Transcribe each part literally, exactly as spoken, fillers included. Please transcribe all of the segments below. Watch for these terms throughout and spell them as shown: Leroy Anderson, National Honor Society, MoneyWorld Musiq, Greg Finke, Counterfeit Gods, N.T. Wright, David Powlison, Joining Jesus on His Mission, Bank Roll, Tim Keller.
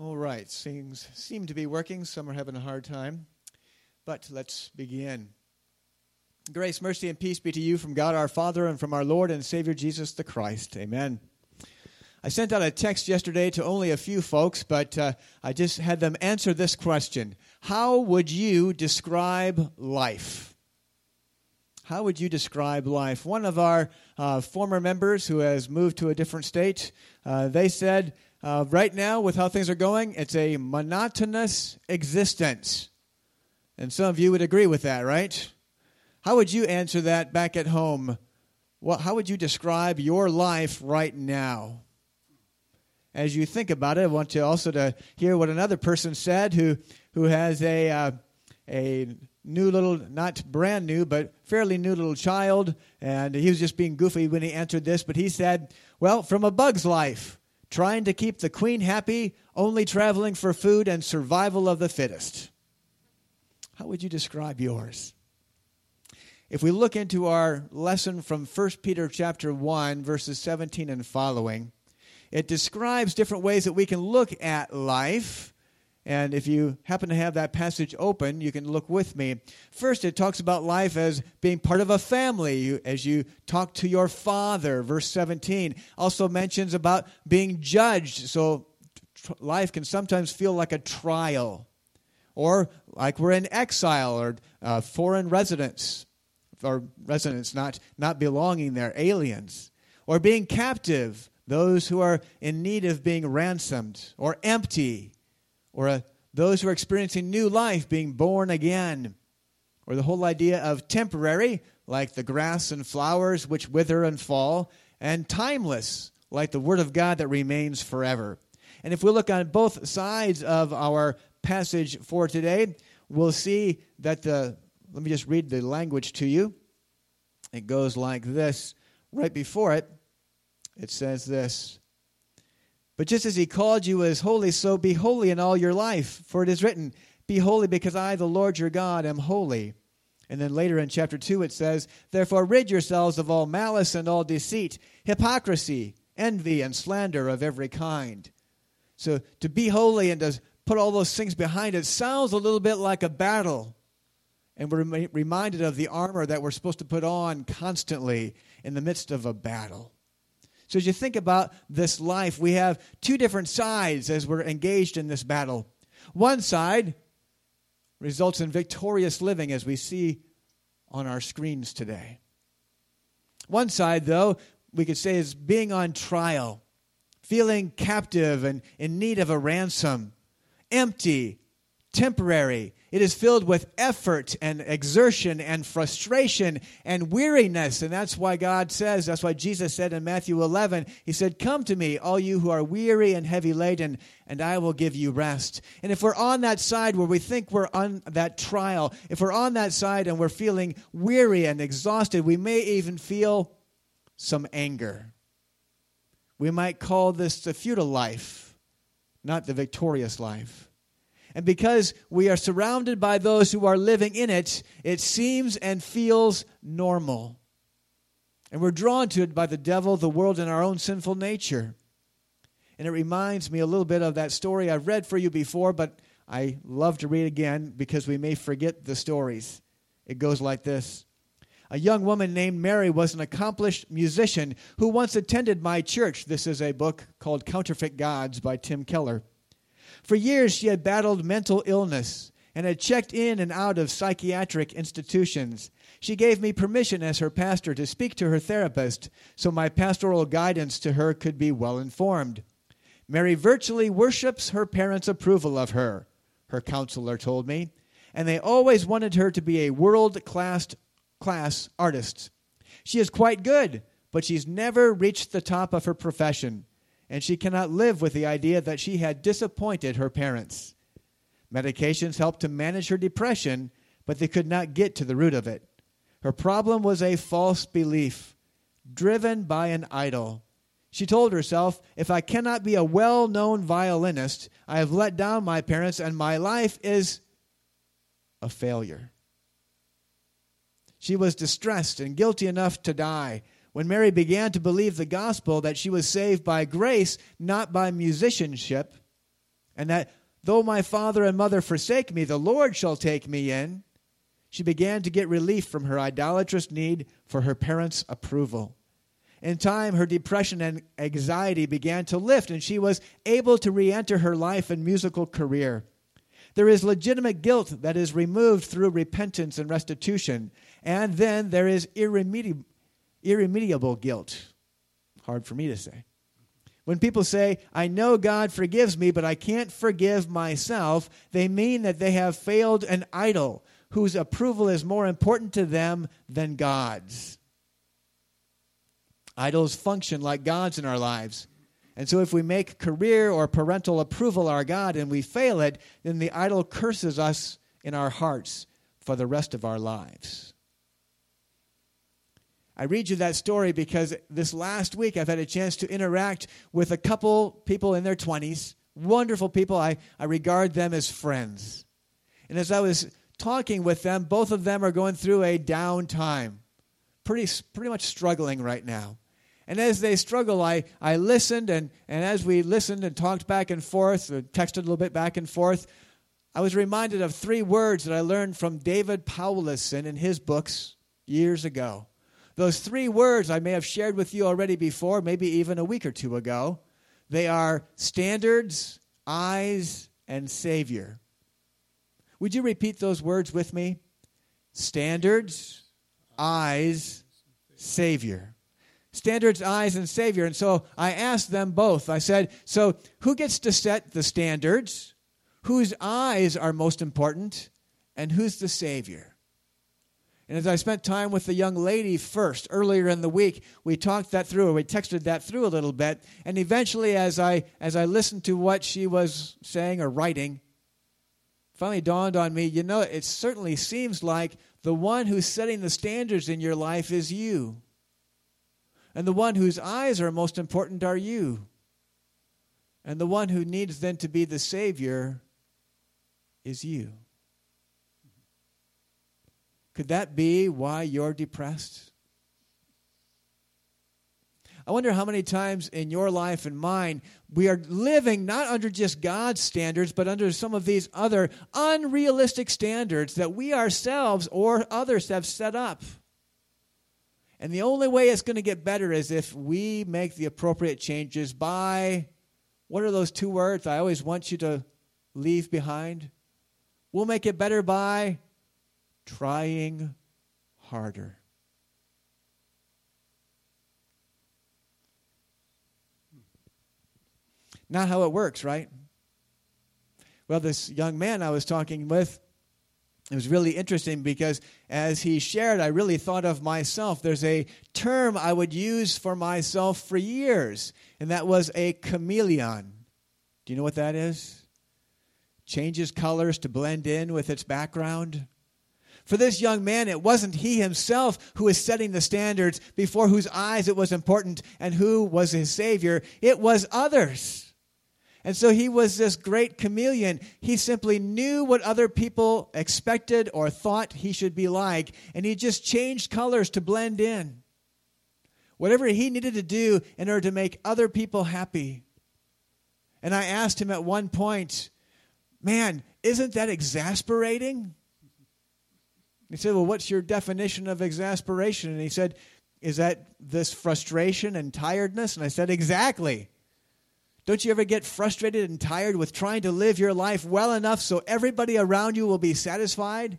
All right, things seem to be working. Some are having a hard time, but let's begin. Grace, mercy, and peace be to you from God our Father and from our Lord and Savior Jesus the Christ. Amen. I sent out a text yesterday to only a few folks, but uh, I just had them answer this question. How would you describe life? How would you describe life? One of our uh, former members who has moved to a different state, uh, they said, uh, right now, with how things are going, it's a monotonous existence. And some of you would agree with that, right? How would you answer that back at home? Well, how would you describe your life right now? As you think about it, I want you also to hear what another person said who who has a uh, a new little, not brand new, but fairly new little child, and he was just being goofy when he answered this, but he said, well, from a bug's life, trying to keep the queen happy, only traveling for food and survival of the fittest. How would you describe yours? If we look into our lesson from First Peter chapter one, verses seventeen and following, it describes different ways that we can look at life. And if you happen to have that passage open, you can look with me. First, it talks about life as being part of a family, you, as you talk to your father, verse seventeen. Also mentions about being judged. So tr- life can sometimes feel like a trial or like we're in exile or uh, foreign residence. Or residents, not, not belonging there, aliens, or being captive, those who are in need of being ransomed, or empty, or uh, those who are experiencing new life, being born again, or the whole idea of temporary, like the grass and flowers which wither and fall, and timeless, like the Word of God that remains forever. And if we look on both sides of our passage for today, we'll see that the Let me just read the language to you. It goes like this. Right before it, it says this. But just as he called you as holy, so be holy in all your life. For it is written, be holy because I, the Lord your God, am holy. And then later in chapter two, it says, therefore rid yourselves of all malice and all deceit, hypocrisy, envy, and slander of every kind. So to be holy and to put all those things behind it sounds a little bit like a battle. And we're reminded of the armor that we're supposed to put on constantly in the midst of a battle. So as you think about this life, we have two different sides as we're engaged in this battle. One side results in victorious living as we see on our screens today. One side, though, we could say is being on trial, feeling captive and in need of a ransom, empty, temporary. It is filled with effort and exertion and frustration and weariness. And that's why God says, that's why Jesus said in Matthew eleven, he said, come to me, all you who are weary and heavy laden, and I will give you rest. And if we're on that side where we think we're on that trial, if we're on that side and we're feeling weary and exhausted, we may even feel some anger. We might call this the futile life, not the victorious life. And because we are surrounded by those who are living in it, it seems and feels normal. And we're drawn to it by the devil, the world, and our own sinful nature. And it reminds me a little bit of that story I've read for you before, but I love to read again because we may forget the stories. It goes like this. A young woman named Mary was an accomplished musician who once attended my church. This is a book called Counterfeit Gods by Tim Keller. For years, she had battled mental illness and had checked in and out of psychiatric institutions. She gave me permission as her pastor to speak to her therapist, so my pastoral guidance to her could be well-informed. Mary virtually worships her parents' approval of her, her counselor told me, and they always wanted her to be a world-class class artist. She is quite good, but she's never reached the top of her profession. And she cannot live with the idea that she had disappointed her parents. Medications helped to manage her depression, but they could not get to the root of it. Her problem was a false belief, driven by an idol. She told herself, if I cannot be a well-known violinist, I have let down my parents and my life is a failure. She was distressed and guilty enough to die. When Mary began to believe the gospel that she was saved by grace, not by musicianship, and that though my father and mother forsake me, the Lord shall take me in. She began to get relief from her idolatrous need for her parents' approval. In time, her depression and anxiety began to lift, and she was able to re-enter her life and musical career. There is legitimate guilt that is removed through repentance and restitution, and then there is irremedi- irremediable guilt. Hard for me to say. When people say, I know God forgives me, but I can't forgive myself, they mean that they have failed an idol whose approval is more important to them than God's. Idols function like gods in our lives. And so if we make career or parental approval our God and we fail it, then the idol curses us in our hearts for the rest of our lives. I read you that story because this last week I've had a chance to interact with a couple people in their twenties, wonderful people. I, I regard them as friends. And as I was talking with them, both of them are going through a down time, pretty, pretty much struggling right now. And as they struggle, I, I listened, and, and as we listened and talked back and forth, or texted a little bit back and forth, I was reminded of three words that I learned from David Powlison in his books years ago. Those three words I may have shared with you already before, maybe even a week or two ago. They are standards, eyes, and Savior. Would you repeat those words with me? Standards, eyes, Savior. Standards, eyes, and Savior. And so I asked them both. I said, so who gets to set the standards? Whose eyes are most important? And who's the Savior? And as I spent time with the young lady first, earlier in the week, we talked that through, or we texted that through a little bit. And eventually, as I as I listened to what she was saying or writing, finally dawned on me, you know, it certainly seems like the one who's setting the standards in your life is you. And the one whose eyes are most important are you. And the one who needs then to be the Savior is you. Could that be why you're depressed? I wonder how many times in your life and mine we are living not under just God's standards, but under some of these other unrealistic standards that we ourselves or others have set up. And the only way it's going to get better is if we make the appropriate changes by, what are those two words I always want you to leave behind? We'll make it better by trying harder. Not how it works, right? Well, this young man I was talking with, it was really interesting because as he shared, I really thought of myself. There's a term I would use for myself for years, and that was a chameleon. Do you know what that is? Changes colors to blend in with its background. For this young man, it wasn't he himself who was setting the standards, before whose eyes it was important and who was his Savior. It was others. And so he was this great chameleon. He simply knew what other people expected or thought he should be like, and he just changed colors to blend in. Whatever he needed to do in order to make other people happy. And I asked him at one point, man, isn't that exasperating? He said, well, what's your definition of exasperation? And he said, is that this frustration and tiredness? And I said, exactly. Don't you ever get frustrated and tired with trying to live your life well enough so everybody around you will be satisfied?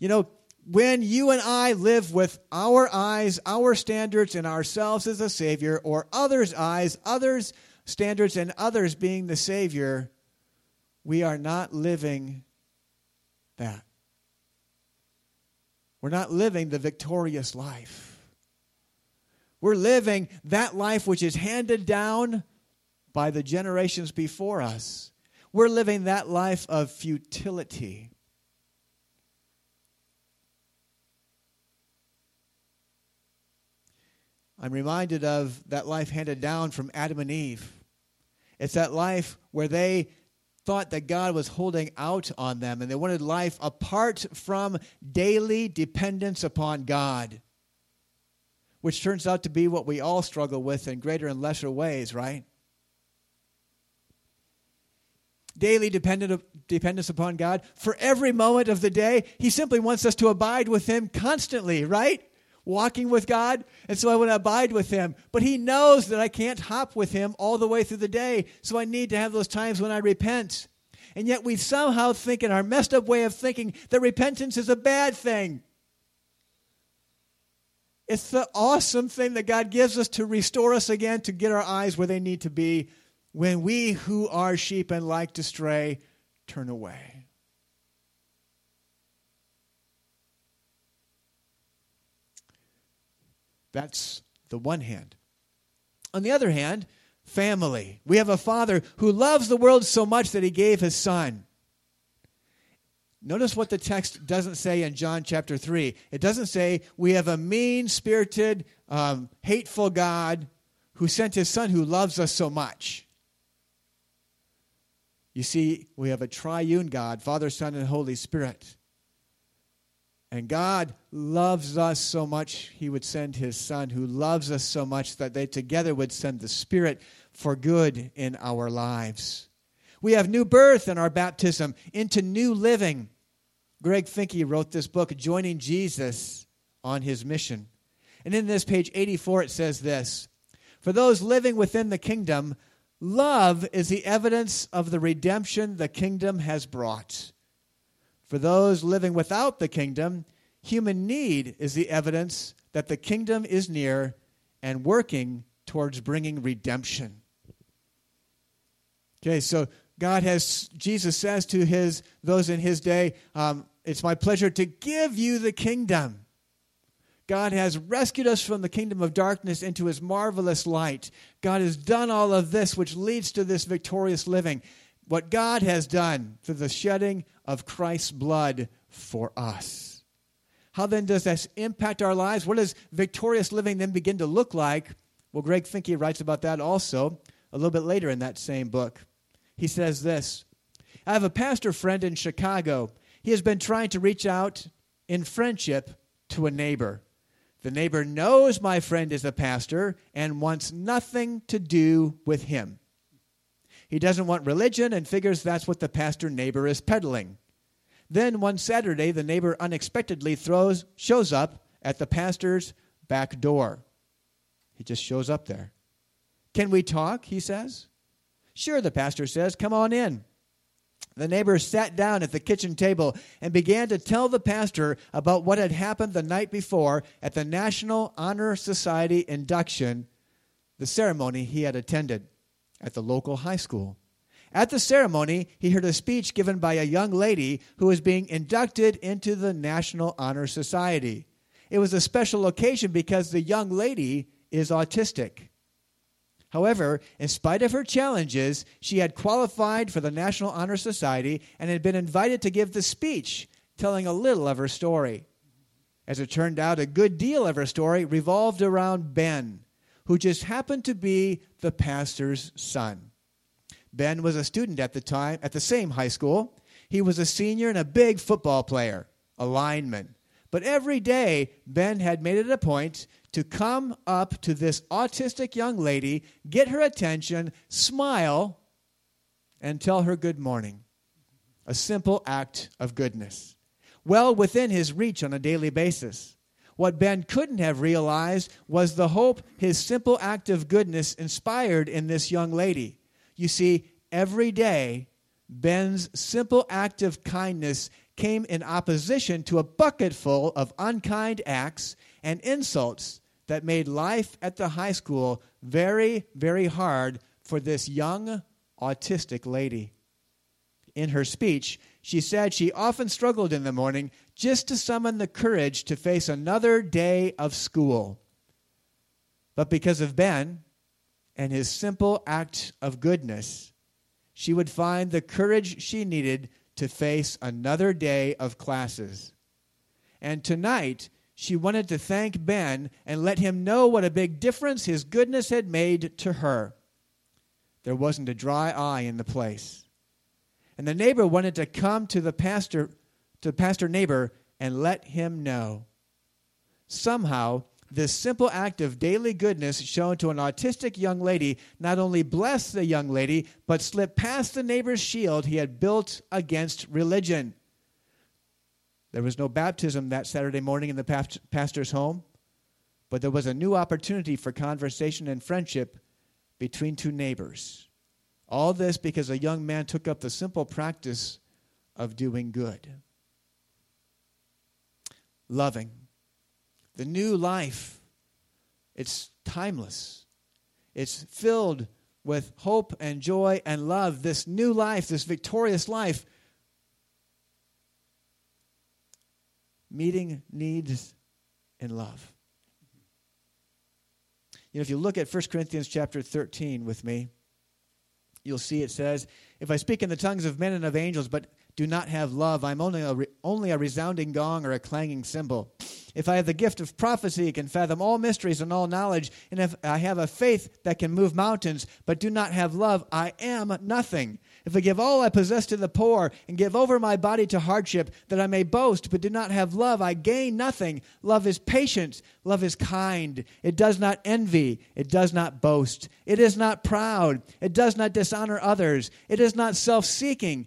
You know, when you and I live with our eyes, our standards, and ourselves as a Savior, or others' eyes, others' standards, and others being the Savior, we are not living that. We're not living the victorious life. We're living that life which is handed down by the generations before us. We're living that life of futility. I'm reminded of that life handed down from Adam and Eve. It's that life where they thought that God was holding out on them, and they wanted life apart from daily dependence upon God. which turns out to be what we all struggle with in greater and lesser ways, right? Daily dependent, dependence upon God for every moment of the day. He simply wants us to abide with him constantly, right? Walking with God, and so I want to abide with him. But he knows that I can't hop with him all the way through the day, so I need to have those times when I repent. And yet we somehow think in our messed up way of thinking that repentance is a bad thing. It's the awesome thing that God gives us to restore us again, to get our eyes where they need to be when we who are sheep and like to stray turn away. That's the one hand. On the other hand, family. We have a father who loves the world so much that he gave his son. Notice what the text doesn't say in John chapter three. It doesn't say we have a mean-spirited, um, hateful God who sent his son who loves us so much. You see, we have a triune God, Father, Son, and Holy Spirit. And God loves us so much, he would send his son who loves us so much that they together would send the Spirit for good in our lives. We have new birth in our baptism into new living. Greg Finke wrote this book, Joining Jesus on His Mission. And in this page eighty-four, it says this, "For those living within the kingdom, love is the evidence of the redemption the kingdom has brought. For those living without the kingdom, human need is the evidence that the kingdom is near and working towards bringing redemption." Okay, so God has, Jesus says to his those in his day, um, it's my pleasure to give you the kingdom. God has rescued us from the kingdom of darkness into his marvelous light. God has done all of this, which leads to this victorious living. What God has done through the shedding of Christ's blood for us. How then does this impact our lives? What does victorious living then begin to look like? Well, Greg Finke writes about that also a little bit later in that same book. He says this, "I have a pastor friend in Chicago. He has been trying to reach out in friendship to a neighbor. The neighbor knows my friend is a pastor and wants nothing to do with him. He doesn't want religion and figures that's what the pastor neighbor is peddling. Then one Saturday, the neighbor unexpectedly throws, shows up at the pastor's back door. He just shows up there. 'Can we talk?' he says. 'Sure,' the pastor says. 'Come on in.' The neighbor sat down at the kitchen table and began to tell the pastor about what had happened the night before at the National Honor Society induction, the ceremony he had attended at the local high school. At the ceremony, he heard a speech given by a young lady who was being inducted into the National Honor Society. It was a special occasion because the young lady is autistic. However, in spite of her challenges, she had qualified for the National Honor Society and had been invited to give the speech, telling a little of her story. As it turned out, a good deal of her story revolved around Ben, who just happened to be the pastor's son. Ben was a student at the time at the same high school. He was a senior and a big football player, a lineman. But every day, Ben had made it a point to come up to this autistic young lady, get her attention, smile, and tell her good morning. A simple act of goodness, well within his reach on a daily basis. What Ben couldn't have realized was the hope his simple act of goodness inspired in this young lady. You see, every day, Ben's simple act of kindness came in opposition to a bucketful of unkind acts and insults that made life at the high school very, very hard for this young autistic lady. In her speech, she said she often struggled in the morning just to summon the courage to face another day of school. But because of Ben and his simple act of goodness, she would find the courage she needed to face another day of classes. And tonight, she wanted to thank Ben and let him know what a big difference his goodness had made to her. There wasn't a dry eye in the place. And the neighbor wanted to come to the pastor, to pastor neighbor and let him know. Somehow, This simple act of daily goodness shown to an autistic young lady not only blessed the young lady, but slipped past the neighbor's shield he had built against religion. There was no baptism that Saturday morning in the past- pastor's home, but there was a new opportunity for conversation and friendship between two neighbors. All this because a young man took up the simple practice of doing good. Loving. The new life, it's timeless. It's filled with hope and joy and love. This new life, this victorious life, meeting needs in love. You know, if you look at First Corinthians chapter thirteen with me, you'll see it says, "If I speak in the tongues of men and of angels, but do not have love, I'm only a, re- only a resounding gong or a clanging cymbal. If I have the gift of prophecy, can fathom all mysteries and all knowledge, and if I have a faith that can move mountains, but do not have love, I am nothing. If I give all I possess to the poor, and give over my body to hardship, that I may boast, but do not have love, I gain nothing. Love is patient. Love is kind. It does not envy. It does not boast. It is not proud. It does not dishonor others. It is not self-seeking.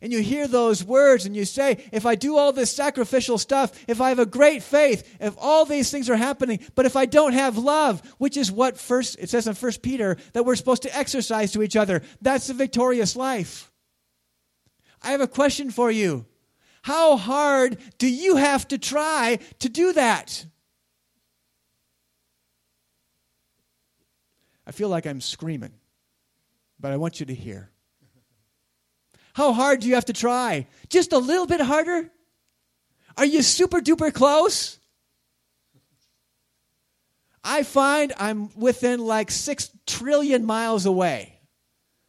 And you hear those words and you say, if I do all this sacrificial stuff, if I have a great faith, if all these things are happening, but if I don't have love, which is what first it says in First Peter that we're supposed to exercise to each other, that's the victorious life. I have a question for you. How hard do you have to try to do that? I feel like I'm screaming, but I want you to hear. How hard do you have to try? Just a little bit harder? Are you super duper close? I find I'm within like six trillion miles away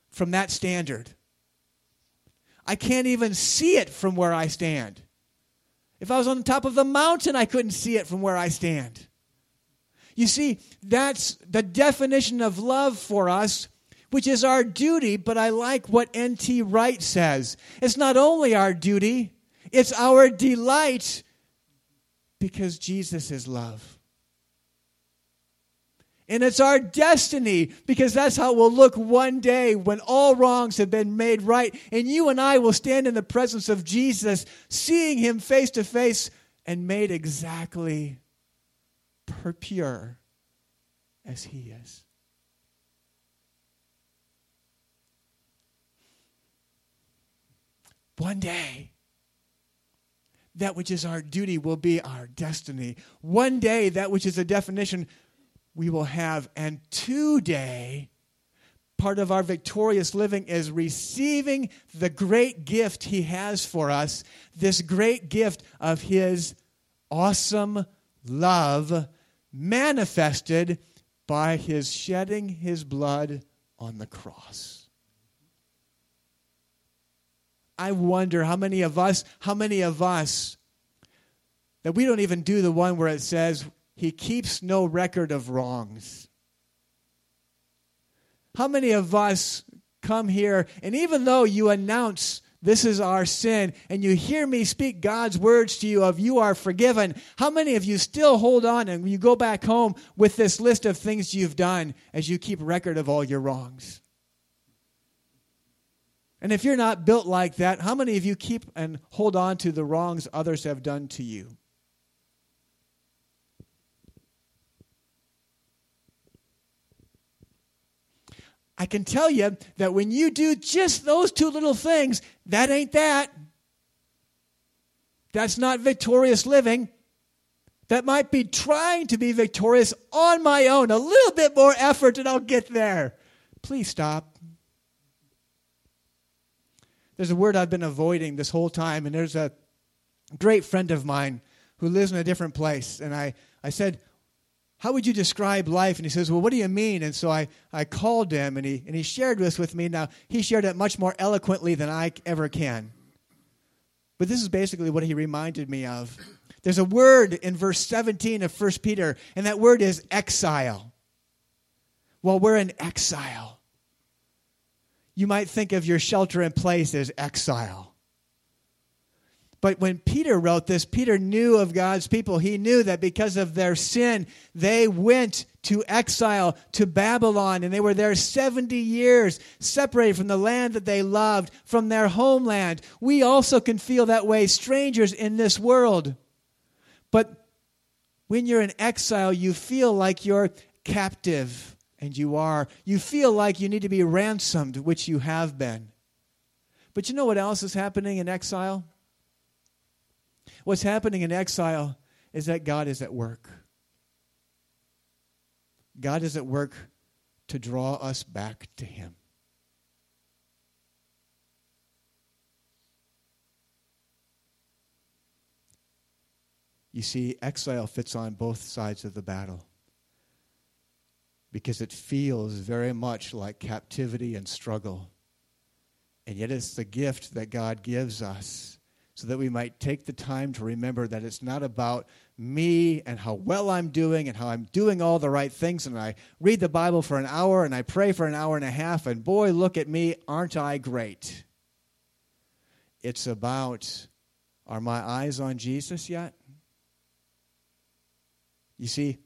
from that standard. I can't even see it from where I stand. If I was on the top of the mountain, I couldn't see it from where I stand. You see, that's the definition of love for us, which is our duty, but I like what N T Wright says. It's not only our duty, it's our delight because Jesus is love. And it's our destiny because that's how we'll look one day when all wrongs have been made right and you and I will stand in the presence of Jesus, seeing him face to face and made exactly pure as he is. One day, that which is our duty will be our destiny. One day, that which is a definition we will have. And today, part of our victorious living is receiving the great gift he has for us, this great gift of his awesome love manifested by his shedding his blood on the cross. I wonder how many of us, how many of us, that we don't even do the one where it says, he keeps no record of wrongs. How many of us come here, and even though you announce this is our sin, and you hear me speak God's words to you of you are forgiven, how many of you still hold on and you go back home with this list of things you've done as you keep record of all your wrongs? And if you're not built like that, how many of you keep and hold on to the wrongs others have done to you? I can tell you that when you do just those two little things, that ain't that. That's not victorious living. That might be trying to be victorious on my own. A little bit more effort and I'll get there. Please stop. There's a word I've been avoiding this whole time, and there's a great friend of mine who lives in a different place. And I, I said, how would you describe life? And he says, well, what do you mean? And so I, I called him, and he, and he shared this with me. Now, he shared it much more eloquently than I ever can. But this is basically what he reminded me of. There's a word in verse seventeen of First Peter, and that word is exile. Well, we're in exile. You might think of your shelter in place as exile. But when Peter wrote this, Peter knew of God's people. He knew that because of their sin, they went to exile to Babylon, and they were there seventy years, separated from the land that they loved, from their homeland. We also can feel that way, strangers in this world. But when you're in exile, you feel like you're captive, and you are. You feel like you need to be ransomed, which you have been. But you know what else is happening in exile? What's happening in exile is that God is at work. God is at work to draw us back to Him. You see, exile fits on both sides of the battle because it feels very much like captivity and struggle. And yet it's the gift that God gives us, so that we might take the time to remember that it's not about me and how well I'm doing and how I'm doing all the right things. And I read the Bible for an hour and I pray for an hour and a half, and boy, look at me, aren't I great? It's about, are my eyes on Jesus yet? You see,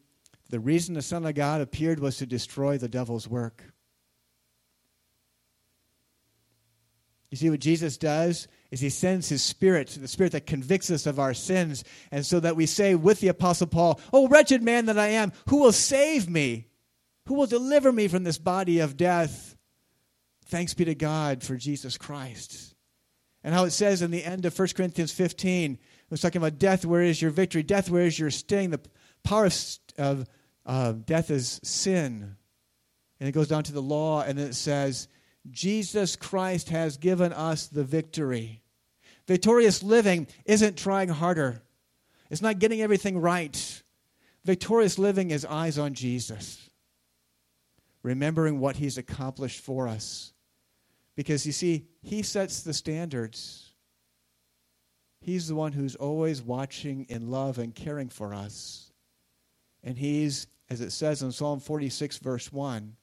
the reason the Son of God appeared was to destroy the devil's work. You see, what Jesus does is He sends His Spirit, the Spirit that convicts us of our sins, and so that we say with the Apostle Paul, "Oh, wretched man that I am, who will save me? Who will deliver me from this body of death? Thanks be to God for Jesus Christ." And how it says in the end of First Corinthians fifteen, it's talking about death, where is your victory? Death, where is your sting? The power of, of uh, death is sin. And it goes down to the law, and then it says, Jesus Christ has given us the victory. Victorious living isn't trying harder. It's not getting everything right. Victorious living is eyes on Jesus, remembering what He's accomplished for us. Because, you see, He sets the standards. He's the one who's always watching in love and caring for us. And He's, as it says in Psalm forty-six, verse one,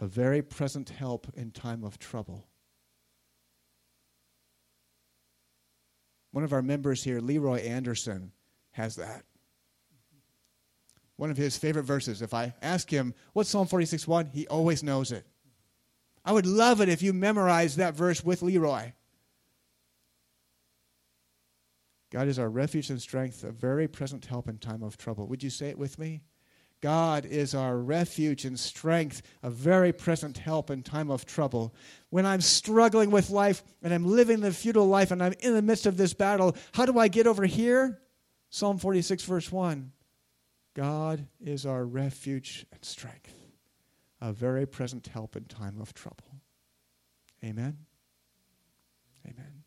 a very present help in time of trouble. One of our members here, Leroy Anderson, has that. One of his favorite verses, if I ask him, what's Psalm forty-six one? He always knows it. I would love it if you memorized that verse with Leroy. God is our refuge and strength, a very present help in time of trouble. Would you say it with me? God is our refuge and strength, a very present help in time of trouble. When I'm struggling with life and I'm living the futile life and I'm in the midst of this battle, how do I get over here? Psalm forty-six, verse one. God is our refuge and strength, a very present help in time of trouble. Amen? Amen.